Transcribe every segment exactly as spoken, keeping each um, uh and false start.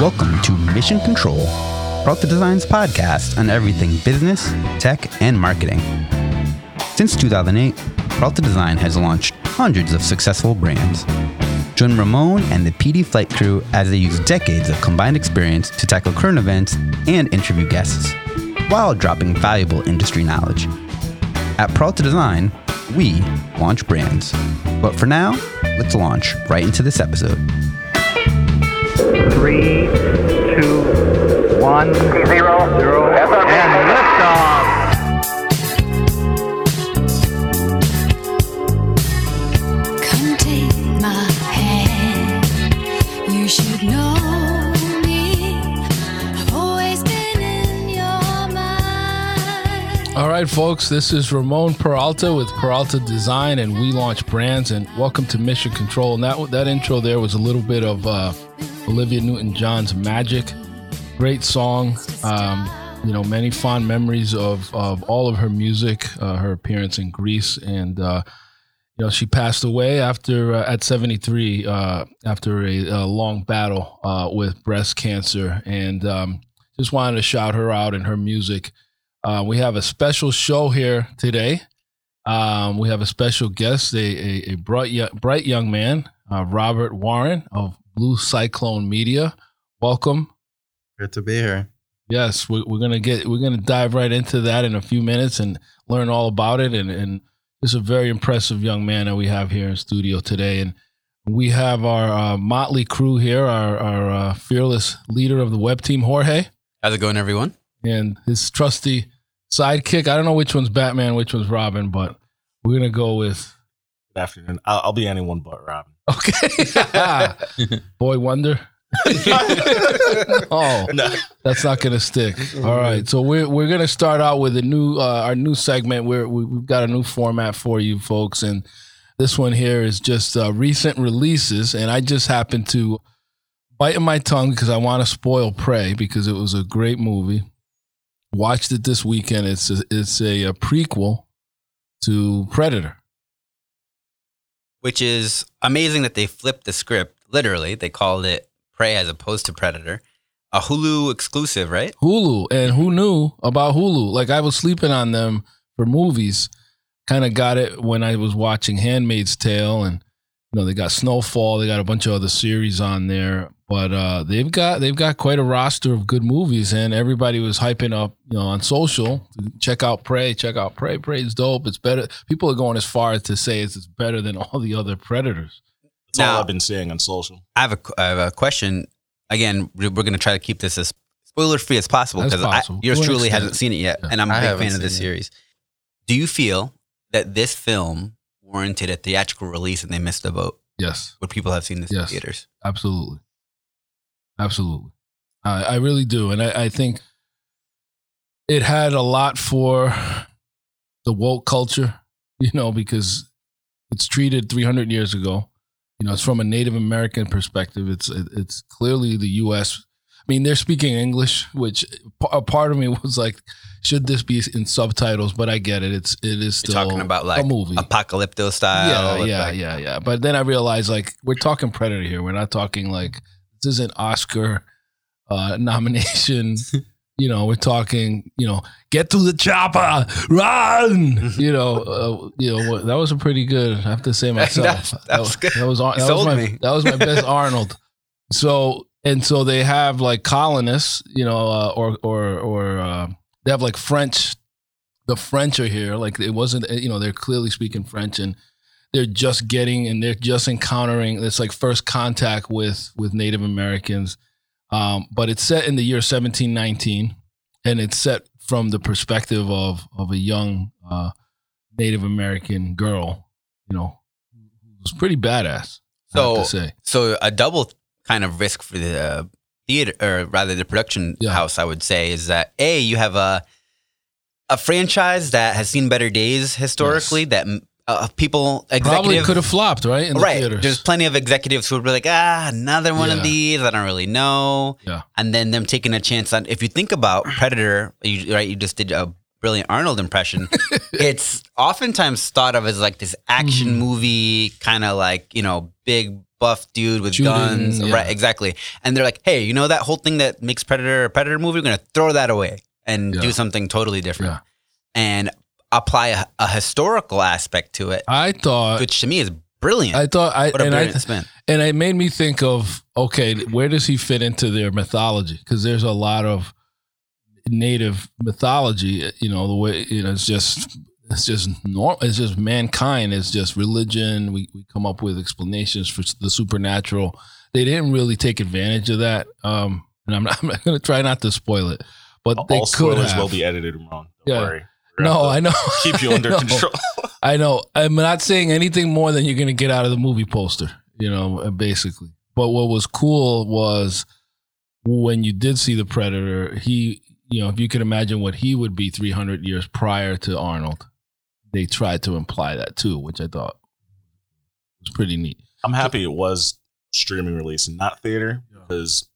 Welcome to Mission Control, Peralta Design's podcast on everything business, tech, and marketing. Since two thousand eight, Peralta Design has launched hundreds of successful brands. Join Ramon and the P D Flight crew as they use decades of combined experience to tackle current events and interview guests, while dropping valuable industry knowledge. At Peralta Design, we launch brands. But for now, let's launch right into this episode. Three, two, one, zero, zero, and liftoff. Come take my hand. You should know me. I've always been in your mind. All right, folks, this is Ramon Peralta with Peralta Design, and we launch brands. And welcome to Mission Control. And that that intro there was a little bit of Uh, Olivia Newton-John's Magic. Great song. Um, you know, many fond memories of, of all of her music, uh, her appearance in Grease. And, uh, you know, she passed away after uh, at seventy-three uh, after a, a long battle uh, with breast cancer. And um, just wanted to shout her out and her music. Uh, we have a special show here today. Um, we have a special guest, a, a, a bright, young, bright young man, uh, Robert Warren of Blue Cyclone Media. Welcome. Good to be here. Yes, we, we're gonna get we're gonna dive right into that in a few minutes and learn all about it. And and it's a very impressive young man that we have here in studio today. And we have our uh, motley crew here, our our uh, fearless leader of the web team, Jorge. How's it going, everyone? And his trusty sidekick. I don't know which one's Batman, which one's Robin, but we're gonna go with. Good afternoon. I'll, I'll be anyone but Robin. Okay. Boy Wonder. Oh, no. That's not going to stick. All right. So we're, we're going to start out with a new, uh, our new segment where we've got a new format for you folks. And this one here is just uh, recent releases. And I just happened to bite in my tongue because I want to spoil Prey because it was a great movie. Watched it this weekend. It's a, it's a, a prequel to Predator. Which is amazing that they flipped the script. Literally, they called it Prey as opposed to Predator. A Hulu exclusive, right? Hulu. And who knew about Hulu? Like, I was sleeping on them for movies. Kind of got it when I was watching Handmaid's Tale. And, you know, they got Snowfall. They got a bunch of other series on there. But uh, they've got they've got quite a roster of good movies. And everybody was hyping up, you know, on social. Check out Prey. Check out Prey. Prey's dope. It's better. People are going as far as to say it's, it's better than all the other Predators. That's now, all I've been seeing on social. I have a, I have a question. Again, we're going to try to keep this as spoiler-free as possible. Because yours truly hasn't seen it yet. Yeah. And I'm a big fan of this series. Do you feel that this film warranted a theatrical release and they missed the boat? Yes. Would people have seen this yes. in theaters? Absolutely. Absolutely. Uh, I really do. And I, I think it had a lot for the woke culture, you know, because it's treated three hundred years ago. You know, it's from a Native American perspective. It's it, it's clearly the U S. I mean, they're speaking English, which a part of me was like, should this be in subtitles? But I get it. It's it is still You're talking about like a movie, apocalypto style. Yeah, yeah, like- yeah, yeah. But then I realized like we're talking Predator here. We're not talking like this isn't Oscar uh, nomination. You know, we're talking, you know, get to the chopper, run. You know, uh, you know that was a pretty good, I have to say myself. that, that, that was good. That was, that was my me. That was my best Arnold. So and so they have like colonists, you know, uh, or or or uh, they have like French. The French are here. Like it wasn't, you know, they're clearly speaking French and they're just getting and they're just encountering this like first contact with with Native Americans. Um, but it's set in the year seventeen nineteen, and it's set from the perspective of of a young uh, Native American girl, you know, who's pretty badass. So, I have to say. So a double kind of risk for the uh, theater, or rather the production yeah. house, I would say, is that A, you have a a franchise that has seen better days historically yes. that Uh, people probably could have flopped, right? In the right. Theaters. There's plenty of executives who would be like, ah, another one yeah. of these. I don't really know. Yeah. And then them taking a chance on. If you think about Predator, you, right? You just did a brilliant Arnold impression. It's oftentimes thought of as like this action mm-hmm. movie, kind of like, you know, big buff dude with shooting, guns. Yeah. Right, exactly. And they're like, hey, you know that whole thing that makes Predator a Predator movie? We're going to throw that away and yeah. do something totally different. Yeah. And apply a, a historical aspect to it. I thought. Which to me is brilliant. I thought. I, what a and brilliant I, spin. And it made me think of, okay, where does he fit into their mythology? Because there's a lot of native mythology, you know, the way, you know, it's just, it's just normal. It's just mankind. It's just religion. We, we come up with explanations for the supernatural. They didn't really take advantage of that. Um, and I'm not, I'm not going to try not to spoil it, but All they could have. Will be edited wrong. Don't yeah. worry. No, I know. Keep you under I control. I know. I'm not saying anything more than you're going to get out of the movie poster, you know, basically. But what was cool was when you did see the Predator, he, you know, if you could imagine what he would be three hundred years prior to Arnold, they tried to imply that too, which I thought was pretty neat. I'm happy it was streaming release and not theater, yeah. because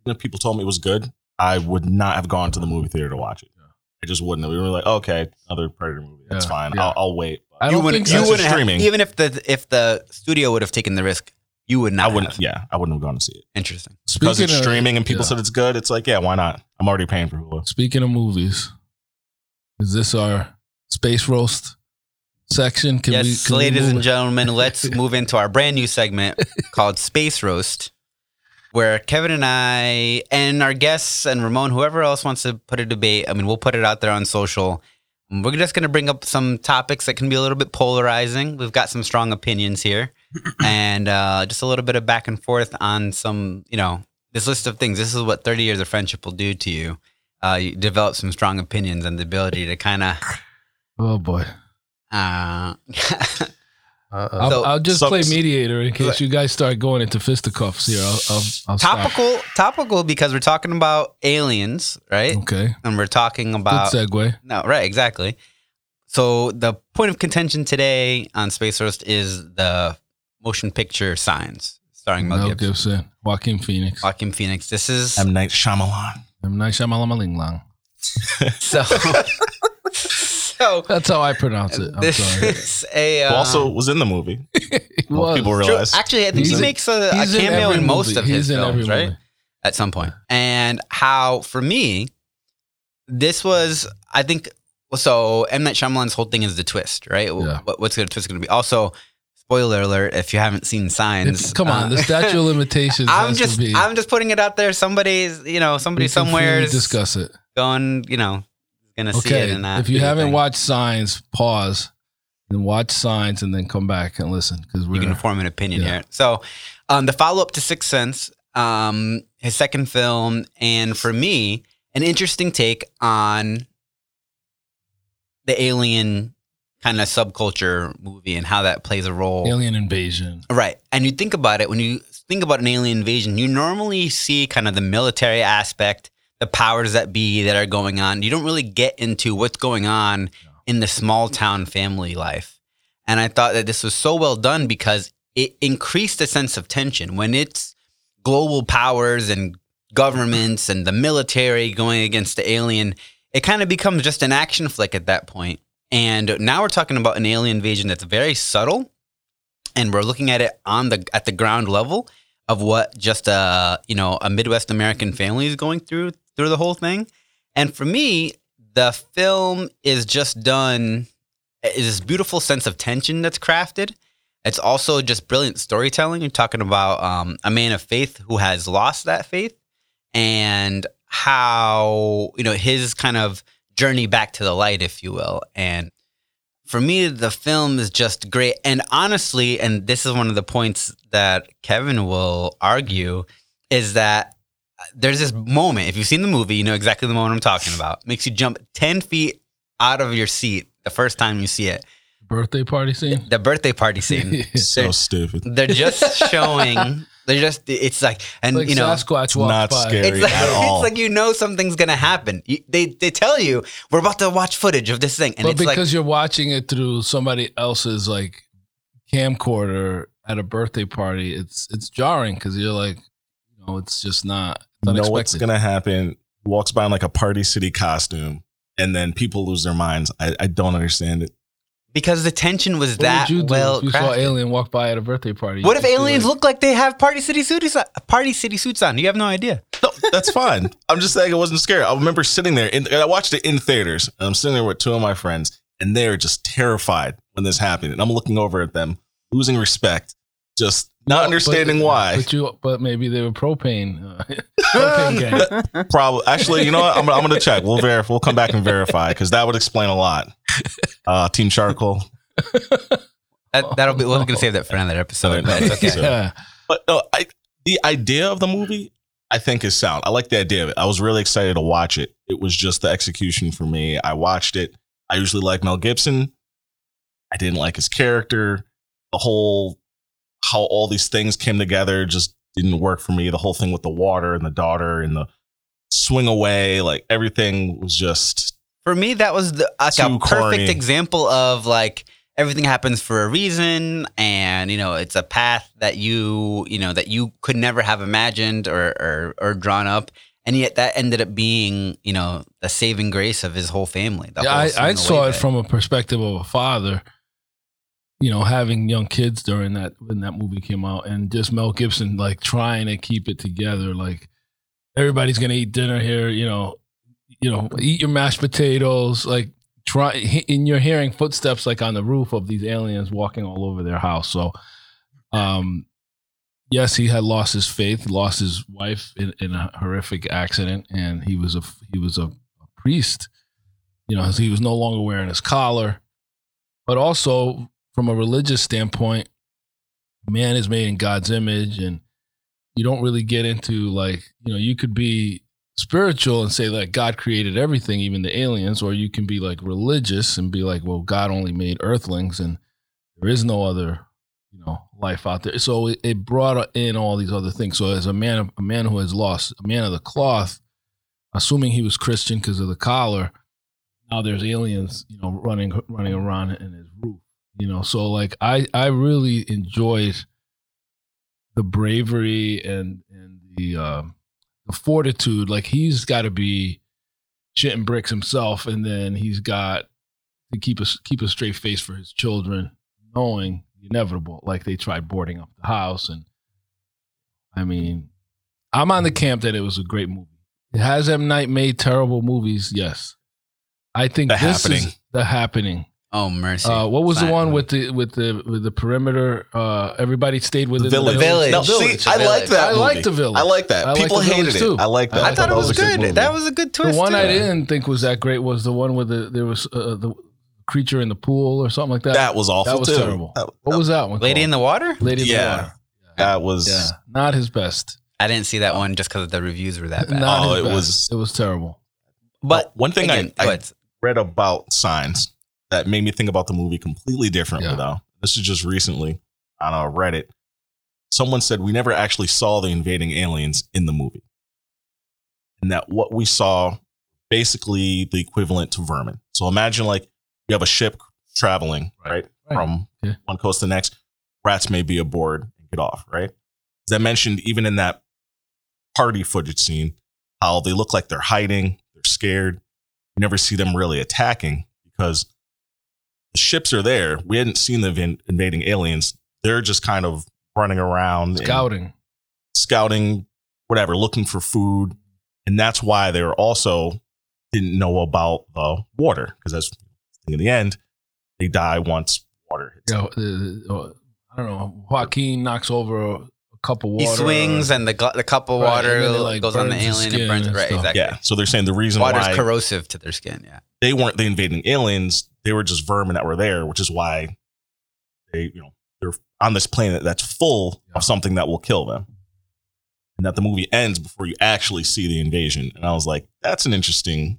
even if people told me it was good, I would not have gone to the movie theater to watch it. I just wouldn't. We were like, okay, another Predator movie. That's yeah, fine. Yeah. I'll, I'll wait. I don't you wouldn't. You wouldn't have, even if the if the studio would have taken the risk, you would not. I wouldn't. Have. Yeah, I wouldn't have gone to see it. Interesting. Speaking because it's of, streaming and people yeah. said it's good. It's like, yeah, why not? I'm already paying for Hulu. Speaking of movies, is this our space roast section? Can yes, we, can ladies we and gentlemen, let's move into our brand new segment called Space Roast, where Kevin and I and our guests and Ramon, whoever else wants to put a debate, I mean, we'll put it out there on social. We're just going to bring up some topics that can be a little bit polarizing. We've got some strong opinions here. And uh, just a little bit of back and forth on some, you know, this list of things. This is what thirty years of friendship will do to you. Uh, you develop some strong opinions and the ability to kind of... Oh, boy. Uh, Uh, I'll, so, I'll just so, play mediator in case you guys start going into fisticuffs here. I'll, I'll, I'll topical, stop. topical, because we're talking about aliens, right? Okay, and we're talking about good segue. No, right, exactly. So the point of contention today on Space Roast is the motion picture Signs, starring Mel, Mel Gibson. Gibson, Joaquin Phoenix, Joaquin Phoenix. This is M. Night Shyamalan. M. Night Shyamalan. So. So, that's how I pronounce it. I'm this sorry. Is a, uh, who also was in the movie. Well, people realize. True. Actually, I think he's he makes a, a cameo in, in most movie. of he's his in films, right? Movie. At some point. And how, for me, this was, I think, so M. Night Shyamalan's whole thing is the twist, right? Yeah. What, what's the twist going to be? Also, spoiler alert, if you haven't seen Signs. It's, come uh, on, the statute of limitations I'm has just, to be. I'm just putting it out there. Somebody's, you know, somebody somewhere is discuss it. Going, you know. Gonna okay. see it and not if you haven't thing. watched Signs, pause and watch Signs and then come back and listen because we're you can form an opinion yeah. here. So, um, the follow up to Sixth Sense, um, his second film, and for me, an interesting take on the alien kind of subculture movie and how that plays a role. Alien invasion, right? And you think about it when you think about an alien invasion, you normally see kind of the military aspect. The powers that be that are going on. You don't really get into what's going on in the small town family life. And I thought that this was so well done because it increased the sense of tension when it's global powers and governments and the military going against the alien. It kind of becomes just an action flick at that point. And now we're talking about an alien invasion that's very subtle, and we're looking at it on the at the ground level of what just a you know a Midwest American family is going through. Through the whole thing. And for me, the film is just done, is this beautiful sense of tension that's crafted. It's also just brilliant storytelling. You're talking about um, a man of faith who has lost that faith and how, you know, his kind of journey back to the light, if you will. And for me, the film is just great. And honestly, and this is one of the points that Kevin will argue, is that there's this moment, if you've seen the movie, you know exactly the moment I'm talking about. Makes you jump ten feet out of your seat the first time you see it. Birthday party scene? The birthday party scene. So stupid. They're just showing, they're just, it's like, and like you know. Sasquatch walks not by. Scary it's like, at all. It's like you know something's going to happen. You, they they tell you, we're about to watch footage of this thing. And but it's because like, you're watching it through somebody else's like camcorder at a birthday party, it's, it's jarring because you're like, no, it's just not. You know what's going to happen. Walks by in like a Party City costume, and then people lose their minds. I, I don't understand it. because the tension was what that would you do well. If you crafted. Saw Alien walk by at a birthday party. What if aliens like, look like they have Party City suits on? Party City suits on? You have no idea. No, that's fine. I'm just saying I wasn't scared. I remember sitting there in, and I watched it in theaters. And I'm sitting there with two of my friends, and they're just terrified when this happened. And I'm looking over at them, losing respect, just not no, understanding but, why. But you, but maybe they were propane. Uh, propane gang. Probably. Actually, you know what? I'm, I'm going to check. We'll verify. We'll come back and verify because that would explain a lot. Uh, Team Charcoal. that, that'll be. We're going to save that for another episode. But it's okay. Yeah. But no, I, the idea of the movie, I think, is sound. I like the idea of it. I was really excited to watch it. It was just the execution for me. I watched it. I usually like Mel Gibson. I didn't like his character. The whole. How all these things came together just didn't work for me. The whole thing with the water and the daughter and the swing away, like everything was just for me. That was the like a perfect corny. Example of like everything happens for a reason, and you know it's a path that you you know that you could never have imagined or or, or drawn up, and yet that ended up being you know the saving grace of his whole family. The yeah, whole I, I saw it that. From a perspective of a father. You know, having young kids during that when that movie came out, and just Mel Gibson like trying to keep it together, like everybody's gonna eat dinner here. You know, you know, eat your mashed potatoes. Like try, and you're hearing footsteps like on the roof of these aliens walking all over their house. So, um, yes, he had lost his faith, lost his wife in, in a horrific accident, and he was a he was a, a priest. You know, so he was no longer wearing his collar, but also. From a religious standpoint, man is made in God's image, and you don't really get into like, you know, you could be spiritual and say like God created everything, even the aliens, or you can be like religious and be like, well, God only made earthlings and there is no other, you know, life out there. So it brought in all these other things. So as a man, a man who has lost, a man of the cloth, assuming he was Christian because of the collar, now there's aliens, you know, running, running around in his roof. You know, so like I, I really enjoyed the bravery and and the uh, the fortitude. Like he's got to be shitting bricks himself, and then he's got to keep a keep a straight face for his children, knowing the inevitable. Like they tried boarding up the house, and I mean, I'm on the camp that it was a great movie. Has M. Night made terrible movies? Yes, I think the this happening. Is The Happening. Oh mercy! Uh, what was Fine. The one with the with the with the perimeter? Uh, everybody stayed within the village. The village. No, village. See, I like that. I like the village. I like that. I People hated it. Too. I like that. I, I thought, thought it was, was good. Movie. That was a good twist. The one too. I didn't think was that great was the one where the, there was uh, the creature in the pool or something like that. That was awful. That was too. Terrible. That, that, what was that one? Lady called? In the Water. Lady in yeah. the Water. Yeah. That was yeah. not his best. I didn't see that one just because the reviews were that bad. Not oh, it best. was it was terrible. But one thing I read about Signs. That made me think about the movie completely differently, yeah. though. This is just recently on uh, Reddit. Someone said we never actually saw the invading aliens in the movie. And that what we saw basically the equivalent to vermin. So imagine like you have a ship traveling right, right. from yeah. one coast to the next. Rats may be aboard and get off, right? As I mentioned, even in that party footage scene, how they look like they're hiding, they're scared. You never see them really attacking because... ships are there. We hadn't seen the invading aliens. They're just kind of running around. Scouting. Scouting, whatever, looking for food. And that's why they were also didn't know about the water. Because that's in the end, they die once water hits. Yeah, uh, I don't know. Joaquin knocks over a cup of water. He swings and the, the cup of right, water like goes on the alien and burns it. Right, stuff. Exactly. Yeah, so they're saying the reason Water's why. Water's corrosive to their skin, yeah. They weren't the invading aliens. They were just vermin that were there, which is why they, you know, they're on this planet that's full yeah. of something that will kill them. And that the movie ends before you actually see the invasion. And I was like, that's an interesting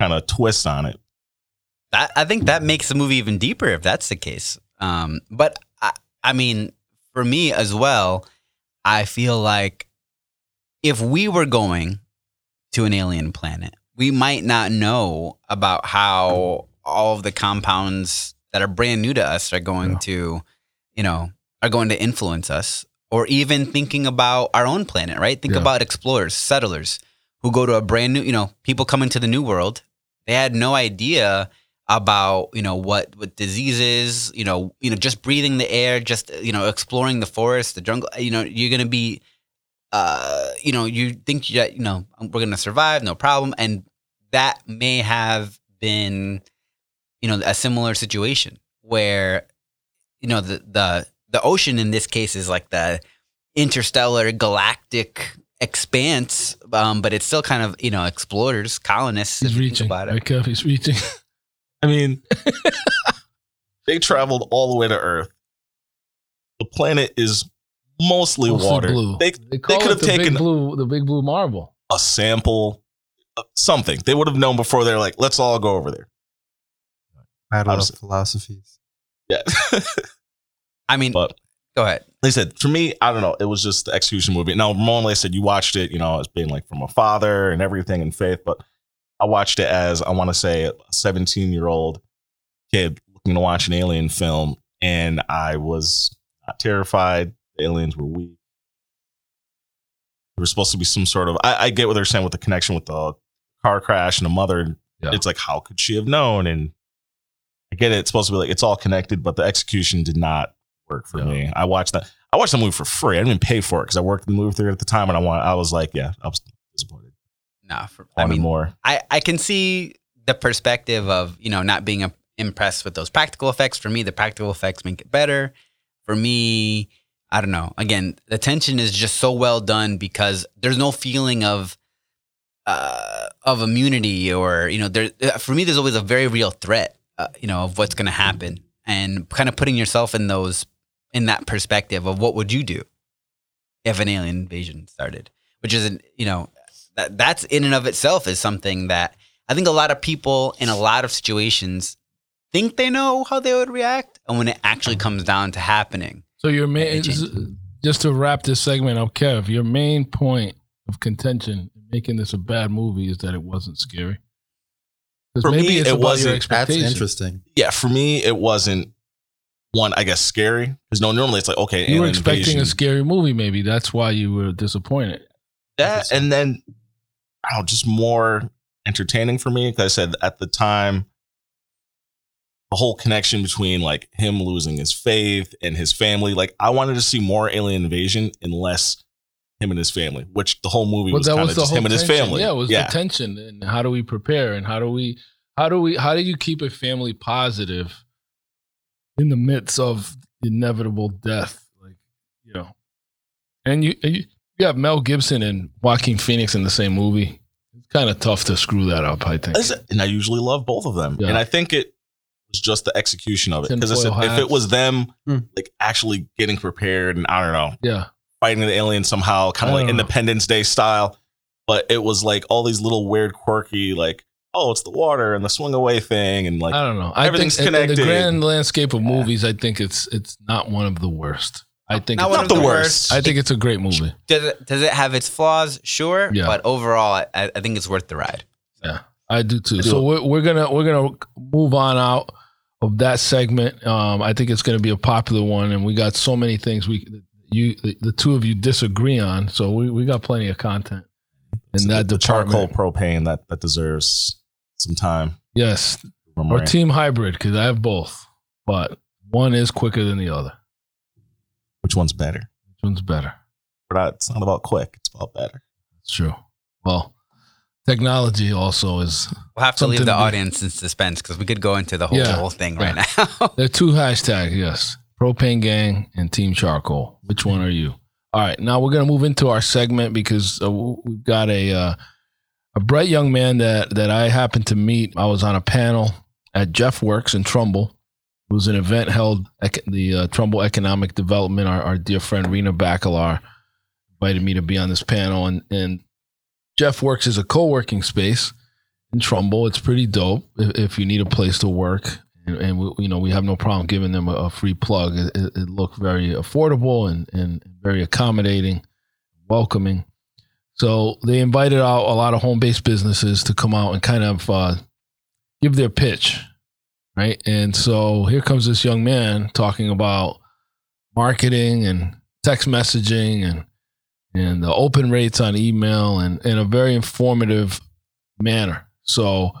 kind of twist on it. I, I think that makes the movie even deeper if that's the case. Um, but I, I mean, for me as well, I feel like if we were going to an alien planet, we might not know about how all of the compounds that are brand new to us are going yeah. to, you know, are going to influence us, or even thinking about our own planet, right? Think yeah. about explorers, settlers who go to a brand new, you know, people coming to the new world. They had no idea about, you know, what, what diseases, you know, you know, just breathing the air, just, you know, exploring the forest, the jungle, you know, you're going to be, uh, you know, you think, you know, we're going to survive, no problem. And that may have been, you know, a similar situation where, you know, the, the, the ocean in this case is like the interstellar galactic expanse, um, but it's still kind of, you know, explorers, colonists. He's reaching. About it. Up, he's reaching. I mean, they traveled all the way to Earth. The planet is mostly also water. Blue. They, they, they could have the taken big blue, the big blue marble, a sample, something. They would have known before. They're like, let's all go over there. Battle of philosophies. Yeah. I mean, but, go ahead. They said, for me, I don't know. It was just the execution movie. Now, Ramon, like I said, you watched it, you know, as being like from a father and everything and faith, but I watched it as, I want to say, a seventeen-year-old kid looking to watch an alien film, and I was not terrified. The aliens were weak. There was supposed to be some sort of... I, I get what they're saying with the connection with the car crash and the mother. Yeah. It's like, how could she have known? And I get it. It's supposed to be like, it's all connected, but the execution did not work for yeah. me. I watched that. I watched the movie for free. I didn't even pay for it because I worked in the movie theater at the time, and I want. I was like, yeah, I was disappointed. Nah, for, I mean, more. I, I can see the perspective of, you know, not being impressed with those practical effects. For me, the practical effects make it better. For me, I don't know. Again, the tension is just so well done because there's no feeling of uh, of immunity or, you know, there. For me, there's always a very real threat, uh, you know, of what's going to happen and kind of putting yourself in those in that perspective of what would you do if an alien invasion started, which isn't, you know. That that's in and of itself is something that I think a lot of people in a lot of situations think they know how they would react, and when it actually comes down to happening. So your main, just to wrap this segment up, Kev, your main point of contention in making this a bad movie is that it wasn't scary. For maybe me, it's it wasn't. That's interesting. Yeah, for me, it wasn't one. I guess scary because no, normally it's like okay, you were expecting invasion. A scary movie. Maybe that's why you were disappointed. That and then. I don't know, just more entertaining for me. Because I said at the time, the whole connection between like him losing his faith and his family. Like I wanted to see more alien invasion and less him and his family, which the whole movie well, was kind of just him tension. And his family. Yeah, it was yeah. the tension. And how do we prepare? And how do we, how do we, how do you keep a family positive in the midst of inevitable death? Like, you know, and you, you You have Mel Gibson and Joaquin Phoenix in the same movie. It's kind of tough to screw that up, I think. And I usually love both of them. Yeah. And I think it was just the execution of it. Because I said, if it was them hmm. like actually getting prepared and I don't know, yeah, fighting the alien somehow, kind of like know. Independence Day style. But it was like all these little weird, quirky, like, oh, it's the water and the swing away thing. And like, I don't know. I everything's think, connected. In the grand landscape of yeah. movies, I think it's it's not one of the worst. I think not it's not the worst. worst. I think it's a great movie. Does it, does it have its flaws? Sure, yeah. But overall, I, I think it's worth the ride. Yeah, I do too. I do. So we're, we're gonna we're gonna move on out of that segment. Um, I think it's gonna be a popular one, and we got so many things we you the, the two of you disagree on. So we, we got plenty of content in so that the, department. The charcoal propane that that deserves some time. Yes, or team hybrid because I have both, but one is quicker than the other. Which one's better? Which one's better? But it's not about quick. It's about better. It's true. Well, technology also is... We'll have to leave the audience in suspense because we could go into the whole, yeah, whole thing right, right now. There are two hashtags, yes. Propane Gang and Team Charcoal. Which one are you? All right. Now we're going to move into our segment because uh, we've got a uh, a bright young man that, that I happened to meet. I was on a panel at Jeff Works in Trumbull. It was an event held at the uh, Trumbull Economic Development. Our, our dear friend Rena Bacalar invited me to be on this panel. And, and Jeff Works is a co-working space in Trumbull. It's pretty dope if, if you need a place to work. And, and we, you know, we have no problem giving them a, a free plug. It, it, it looked very affordable and, and very accommodating, welcoming. So they invited out a lot of home-based businesses to come out and kind of uh, give their pitch. Right. And so here comes this young man talking about marketing and text messaging and and the open rates on email and in a very informative manner. So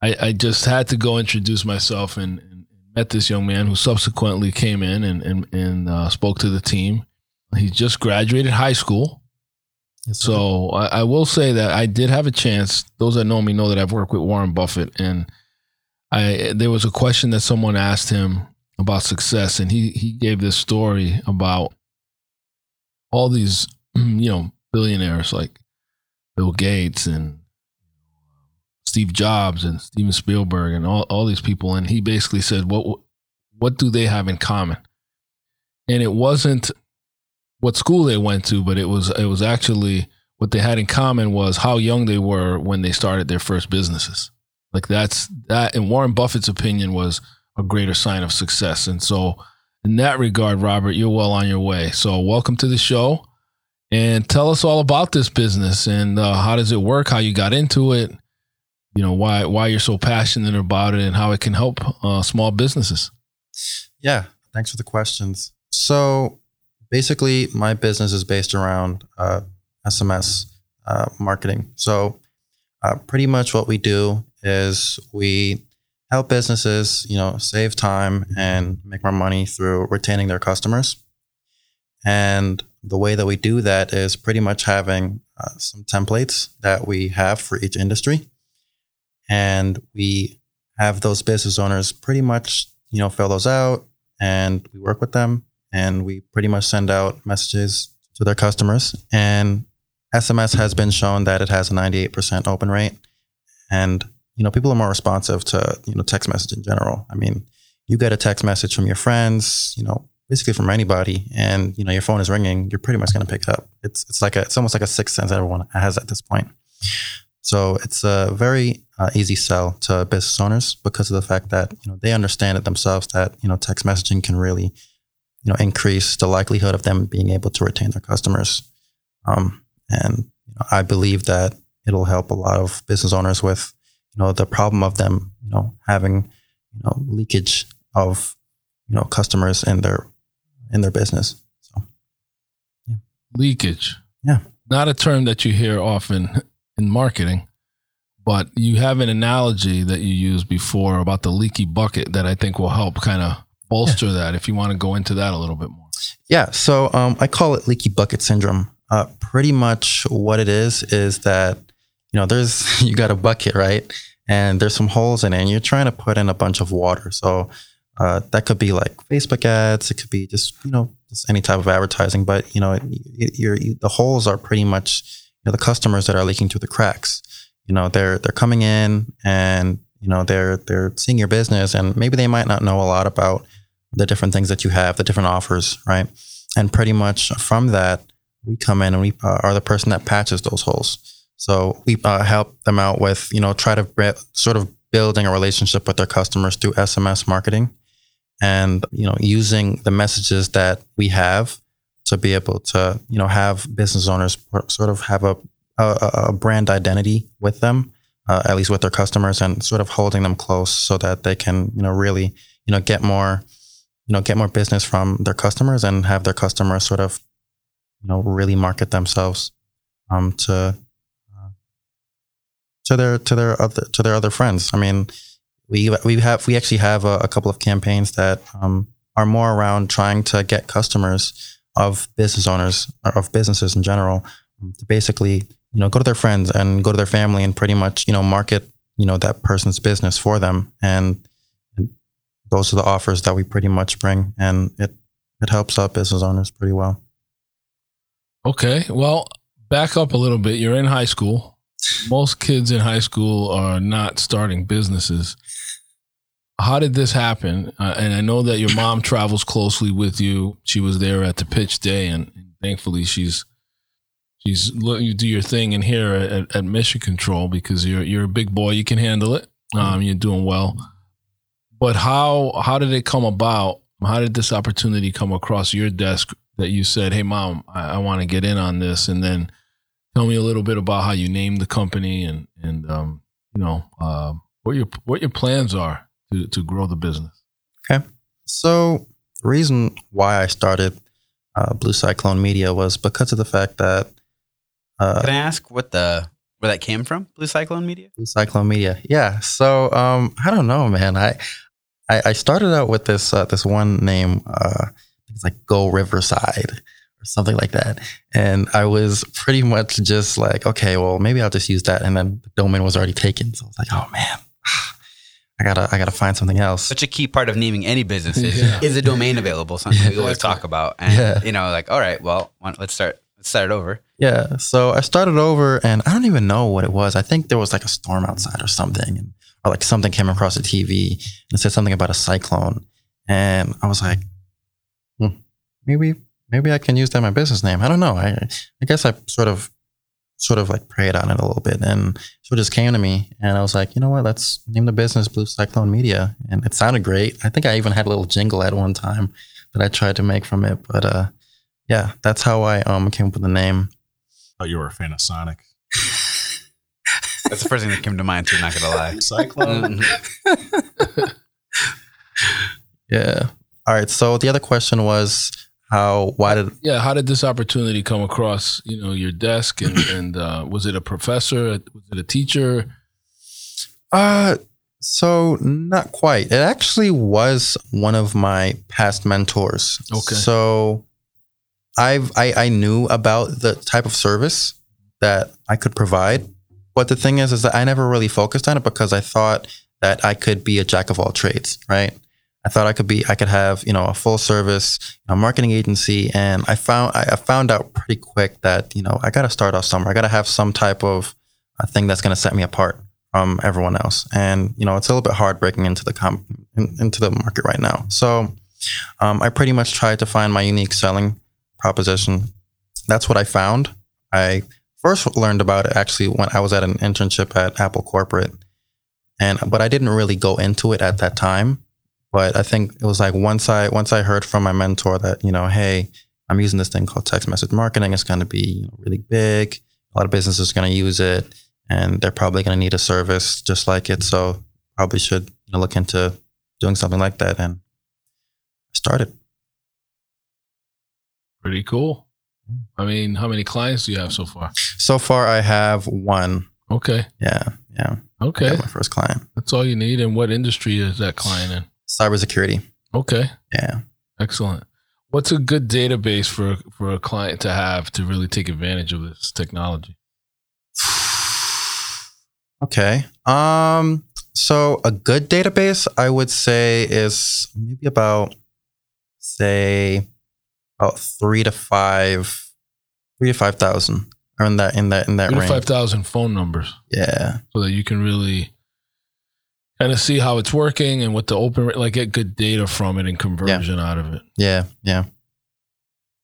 I I, I just had to go introduce myself and, and met this young man who subsequently came in and, and, and uh, spoke to the team. He just graduated high school. That's so right. I, I will say that I did have a chance. Those that know me know that I've worked with Warren Buffett, and I there was a question that someone asked him about success, and he he gave this story about all these, you know, billionaires like Bill Gates and Steve Jobs and Steven Spielberg and all, all these people. And he basically said, what what do they have in common? And it wasn't what school they went to, but it was it was actually what they had in common was how young they were when they started their first businesses. Like that's that in Warren Buffett's opinion was a greater sign of success. And so in that regard, Robert, you're well on your way. So welcome to the show, and tell us all about this business and uh, how does it work, how you got into it, you know, why why you're so passionate about it, and how it can help uh, small businesses. Yeah, thanks for the questions. So basically, my business is based around uh, S M S uh, marketing. So uh, pretty much what we do is we help businesses, you know, save time and make more money through retaining their customers. And the way that we do that is pretty much having uh, some templates that we have for each industry. And we have those business owners pretty much, you know, fill those out, and we work with them. And we pretty much send out messages to their customers. And S M S has been shown that it has a ninety-eight percent open rate. And, you know, people are more responsive to, you know, text message in general. I mean, you get a text message from your friends, you know, basically from anybody, and, you know, your phone is ringing, you're pretty much going to pick it up. It's it's like a, it's almost like a sixth sense everyone has at this point. So it's a very uh, easy sell to business owners because of the fact that, you know, they understand it themselves that, you know, text messaging can really, you know, increase the likelihood of them being able to retain their customers. Um, and you know, I believe that it'll help a lot of business owners with, you know, the problem of them, you know, having, you know, leakage of, you know, customers in their, in their business. So, yeah. Leakage. Yeah. Not a term that you hear often in marketing, but you have an analogy that you used before about the leaky bucket that I think will help kind of bolster yeah. that if you want to go into that a little bit more. Yeah. So um, I call it leaky bucket syndrome. Uh, pretty much what it is, is that, you know, there's, you got a bucket, right? And there's some holes in it and you're trying to put in a bunch of water. So uh, that could be like Facebook ads. It could be just, you know, just any type of advertising, but you know, it, it, you're, you, the holes are pretty much, you know, the customers that are leaking through the cracks. You know, they're, they're coming in and, you know, they're, they're seeing your business and maybe they might not know a lot about the different things that you have, the different offers, right? And pretty much from that, we come in and we uh, are the person that patches those holes. So we uh, help them out with, you know, try to b- sort of building a relationship with their customers through S M S marketing and, you know, using the messages that we have to be able to, you know, have business owners sort of have a, a, a brand identity with them. Uh, at least with their customers, and sort of holding them close so that they can, you know, really, you know, get more, you know, get more business from their customers and have their customers sort of, you know, really market themselves um, to uh, to their to their other to their other friends. I mean, we we have we actually have a, a couple of campaigns that um, are more around trying to get customers of business owners or of businesses in general um, to basically, you know, go to their friends and go to their family and pretty much, you know, market, you know, that person's business for them. And, and those are the offers that we pretty much bring. And it, it helps out business owners pretty well. Okay. Well, back up a little bit. You're in high school. Most kids in high school are not starting businesses. How did this happen? Uh, and I know that your mom travels closely with you. She was there at the pitch day and, and thankfully she's He's, you do your thing in here at, at Mission Control because you're you're a big boy. You can handle it. Um, you're doing well. But how how did it come about? How did this opportunity come across your desk that you said, hey, Mom, I, I want to get in on this? And then tell me a little bit about how you named the company and, and um, you know, uh, what your what your plans are to, to grow the business. Okay. So the reason why I started uh, Blue Cyclone Media was because of the fact that Uh, Can I ask what the where that came from? Blue Cyclone Media? Blue Cyclone Media. Yeah. So, um, I don't know, man. I, I, I started out with this, uh, this one name, uh, it's like Go Riverside or something like that. And I was pretty much just like, okay, well, maybe I'll just use that. And then the domain was already taken. So I was like, oh man, I gotta, I gotta find something else. Such a key part of naming any business is, yeah. is a domain available. Something yeah, we always talk cool. about. And yeah. you know, like, all right, well, let's start, let's start over. Yeah. So I started over and I don't even know what it was. I think there was like a storm outside or something, and or like something came across the T V and it said something about a cyclone. And I was like, hmm, maybe, maybe I can use that in my business name. I don't know. I, I guess I sort of, sort of like preyed on it a little bit, and so it just came to me, and I was like, you know what, let's name the business Blue Cyclone Media. And it sounded great. I think I even had a little jingle at one time that I tried to make from it, but uh yeah, that's how I um came up with the name. I thought you were a fan of Sonic. That's the first thing that came to mind too, not gonna lie. Cyclone. Yeah. All right, so the other question was How, why did, yeah, how did this opportunity come across, you know, your desk, and, and, uh, was it a professor? Was it a teacher? Uh, so not quite. It actually was one of my past mentors. Okay. So I've, I, I knew about the type of service that I could provide. But the thing is, is that I never really focused on it because I thought that I could be a jack of all trades, right? I thought I could be, I could have, you know, a full service, you know, marketing agency. And I found, I found out pretty quick that, you know, I got to start off somewhere. I got to have some type of a thing that's going to set me apart from everyone else. And, you know, it's a little bit hard breaking into the com in, into the market right now. So um, I pretty much tried to find my unique selling proposition. That's what I found. I first learned about it actually when I was at an internship at Apple Corporate, and, but I didn't really go into it at that time. But I think it was like once I once I heard from my mentor that, you know, hey, I'm using this thing called text message marketing. It's going to be really big. A lot of businesses are going to use it, and they're probably going to need a service just like it. So probably should, you know, look into doing something like that. And I started. Pretty cool. I mean, how many clients do you have so far? So far, I have one. Okay. Yeah. Yeah. Okay. I got my first client. That's all you need. And what industry is that client in? Cybersecurity. Okay. Yeah. Excellent. What's a good database for, for a client to have to really take advantage of this technology? Okay. Um, so a good database, I would say, is maybe about, say, about three to five, three to five thousand, or in that in that in that range. Three to five thousand phone numbers. Yeah. So that you can really kind of see how it's working and what the open rate, like get good data from it and conversion yeah. out of it. Yeah. Yeah.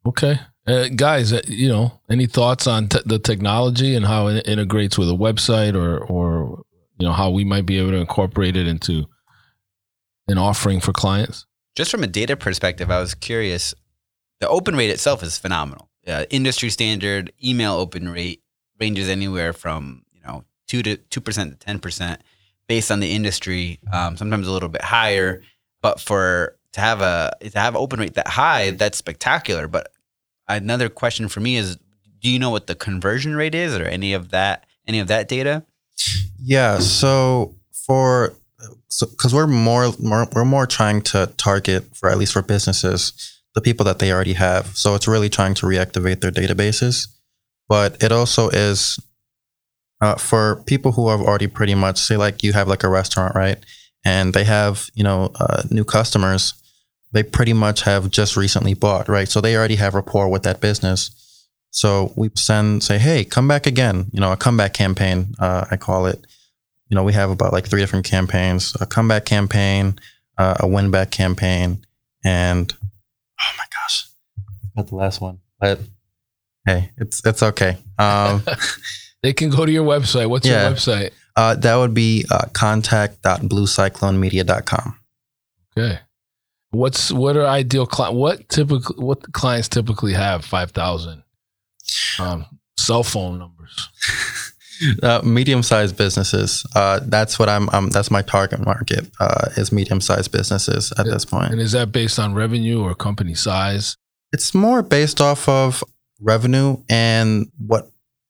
Okay. Uh, guys, uh, you know, any thoughts on te- the technology and how it integrates with a website, or, or, you know, how we might be able to incorporate it into an offering for clients? Just from a data perspective, I was curious. The open rate itself is phenomenal. Uh, industry standard email open rate ranges anywhere from, you know, two to two percent to ten percent. Based on the industry, um, sometimes a little bit higher, but for to have a to have open rate that high, that's spectacular. But another question for me is, do you know what the conversion rate is, or any of that any of that data? Yeah, so for so because we're more, more we're more trying to target, for at least for businesses, the people that they already have. So it's really trying to reactivate their databases, but it also is. Uh, for people who have already pretty much, say like you have like a restaurant, right? And they have, you know, uh, new customers, they pretty much have just recently bought, right? So they already have rapport with that business. So we send, say, hey, come back again, you know, a comeback campaign, uh, I call it. You know, we have about like three different campaigns, a comeback campaign, uh, a win back campaign, and oh my gosh, not the last one, but hey, it's, it's okay. Um, They can go to your website. What's yeah. your website? Uh, that would be uh, contact dot blue cyclone media dot com. Okay. What's what are ideal clients? What typical what clients typically have five thousand um, cell phone numbers? uh, medium-sized businesses. Uh, that's what I'm. Um, that's my target market. Uh, is medium-sized businesses at it, this point. And is that based on revenue or company size? It's more based off of revenue and what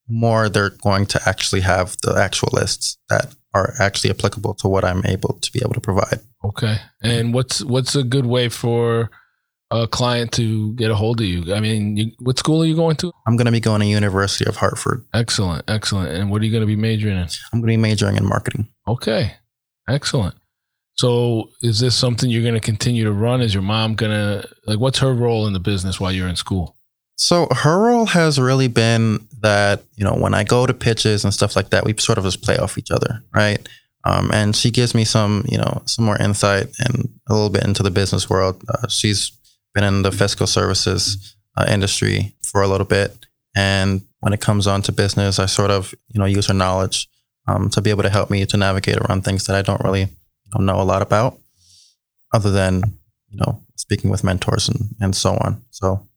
more they're going to actually have the actual lists that are actually applicable to what I'm able to be able to provide. Okay. And what's what's a good way for a client to get a hold of you? I mean, you, what school are you going to? I'm going to be going to University of Hartford. Excellent. Excellent. And what are you going to be majoring in? I'm going to be majoring in marketing. Okay. Excellent. So is this something you're going to continue to run? Is your mom going to, like, what's her role in the business while you're in school? So her role has really been that, you know, when I go to pitches and stuff like that, we sort of just play off each other, right? Um, and she gives me some, you know, some more insight and a little bit into the business world. Uh, she's been in the fiscal services uh, industry for a little bit. And when it comes on to business, I sort of, you know, use her knowledge um, to be able to help me to navigate around things that I don't really don't know a lot about, other than, you know, speaking with mentors and, and so on. So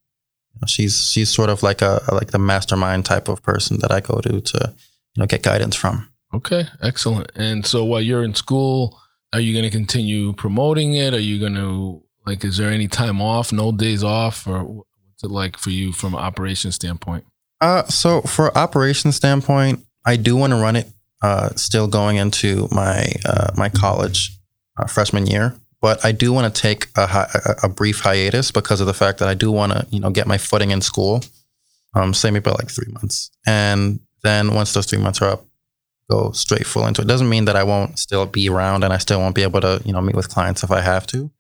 She's she's sort of like a like the mastermind type of person that I go to to you know get guidance from. Okay, excellent. And so while you're in school, are you going to continue promoting it? Are you going to, like, is there any time off? No days off, or what's it like for you from an operations standpoint? Uh, so for operations standpoint, I do want to run it uh, still going into my uh, my college uh, freshman year. But I do want to take a, hi- a brief hiatus because of the fact that I do want to, you know, get my footing in school, um, say maybe about like three months. And then once those three months are up, go straight full into it. Doesn't mean that I won't still be around and I still won't be able to, you know, meet with clients if I have to,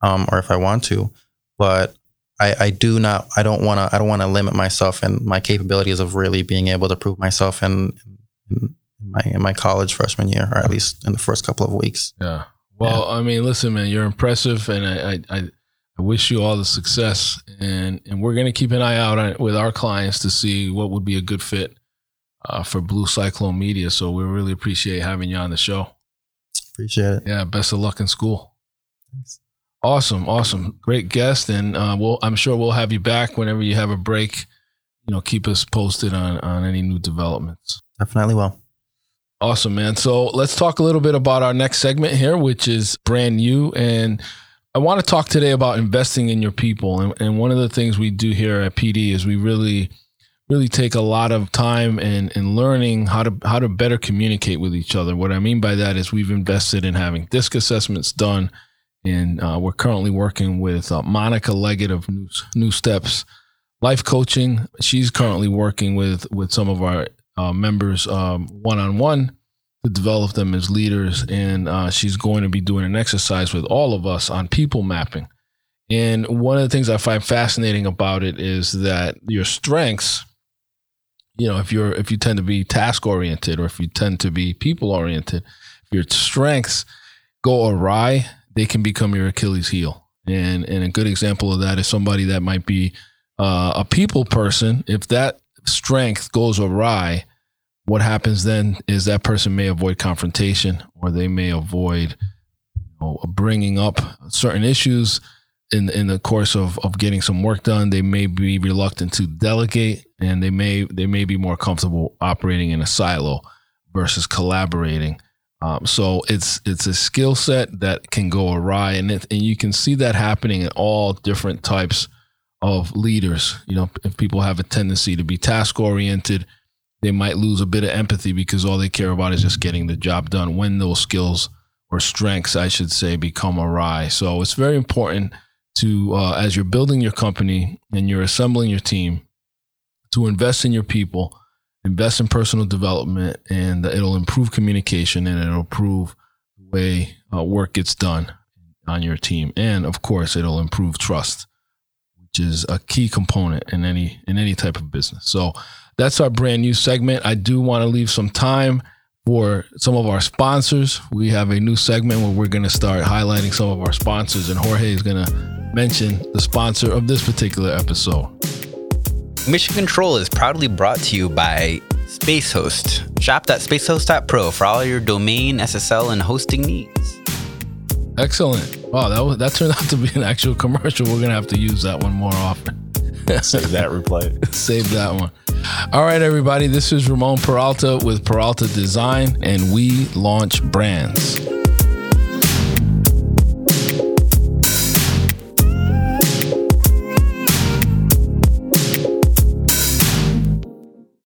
um, or if I want to. But I, I do not, I don't want to, I don't want to limit myself and my capabilities of really being able to prove myself in, in my in my college freshman year, or at least in the first couple of weeks. Yeah. Well, I mean, listen, man, you're impressive, and I, I, I wish you all the success. And, and we're going to keep an eye out on, with our clients to see what would be a good fit uh, for Blue Cyclone Media. So we really appreciate having you on the show. Appreciate it. Yeah, best of luck in school. Thanks. Awesome, awesome, great guest, and uh, we'll, I'm sure we'll have you back whenever you have a break. You know, keep us posted on on any new developments. Definitely will. Awesome, man. So let's talk a little bit about our next segment here, which is brand new. And I want to talk today about investing in your people. And, and one of the things we do here at P D is we really, really take a lot of time and, and learning how to, how to better communicate with each other. What I mean by that is we've invested in having disc assessments done. And uh, we're currently working with uh, Monica Leggett of New, New Steps Life Coaching. She's currently working with, with some of our Uh, members um, one-on-one to develop them as leaders. And uh, she's going to be doing an exercise with all of us on people mapping. And one of the things I find fascinating about it is that your strengths, you know, if you're, if you tend to be task oriented, or if you tend to be people oriented, if your strengths go awry, they can become your Achilles heel. And, and a good example of that is somebody that might be uh, a people person. If that strength goes awry, what happens then is that person may avoid confrontation, or they may avoid, you know, bringing up certain issues in in the course of, of getting some work done. They may be reluctant to delegate, and they may they may be more comfortable operating in a silo versus collaborating. Um, so it's it's a skill set that can go awry, and it, and you can see that happening in all different types of leaders. You know, if people have a tendency to be task oriented, they might lose a bit of empathy because all they care about is just getting the job done when those skills or strengths, I should say, become awry. So it's very important to, uh, as you're building your company and you're assembling your team, to invest in your people, invest in personal development, and it'll improve communication, and it'll improve the way uh, work gets done on your team. And of course, it'll improve trust, which is a key component in any in any type of business. So that's our brand new segment. I do want to leave some time for some of our sponsors. We have a new segment where we're going to start highlighting some of our sponsors, and Jorge is going to mention the sponsor of this particular episode. Mission Control is proudly brought to you by Spacehost. shop dot spacehost dot pro for all your domain, S S L, and hosting needs. Excellent. Wow, that was, that turned out to be an actual commercial. We're going to have to use that one more often. Save that replay. Save that one. All right, everybody. This is Ramon Peralta with Peralta Design, and we launch brands.